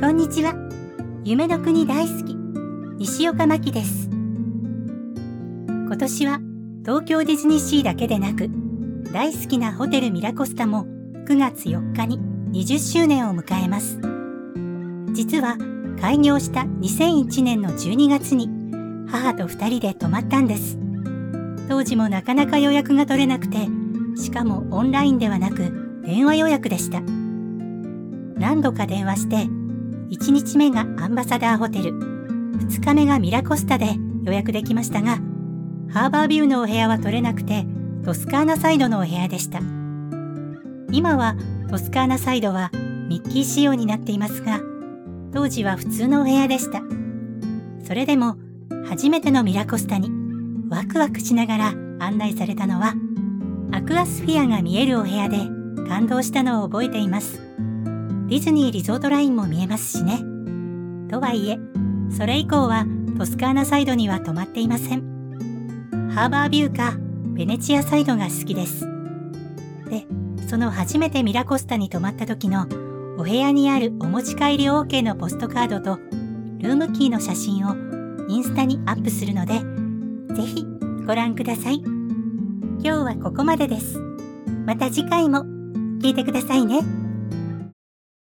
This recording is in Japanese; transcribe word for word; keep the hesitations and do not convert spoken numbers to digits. こんにちは。夢の国大好き、西岡真希です。今年は東京ディズニーシーだけでなく、大好きなホテルミラコスタもくがつよっかににじゅっしゅうねんを迎えます。実は開業したにせんいちねんのじゅうにがつに母とふたりで泊まったんです。当時もなかなか予約が取れなくて、しかもオンラインではなく電話予約でした。何度か電話して、いちにちめがアンバサダーホテル、ふつかめがミラコスタで予約できましたが、ハーバービューのお部屋は取れなくて、トスカーナサイドのお部屋でした。今はトスカーナサイドはミッキー仕様になっていますが、当時は普通のお部屋でした。それでも初めてのミラコスタにワクワクしながら案内されたのは、アクアスフィアが見えるお部屋で感動したのを覚えています。ディズニーリゾートラインも見えますしね。とはいえ、それ以降はトスカーナサイドには泊まっていません。ハーバービューかベネチアサイドが好きです。で、その初めてミラコスタに泊まった時のお部屋にあるお持ち帰り オーケー のポストカードとルームキーの写真をインスタにアップするので、ぜひご覧ください。今日はここまでです。また次回も聞いてくださいね。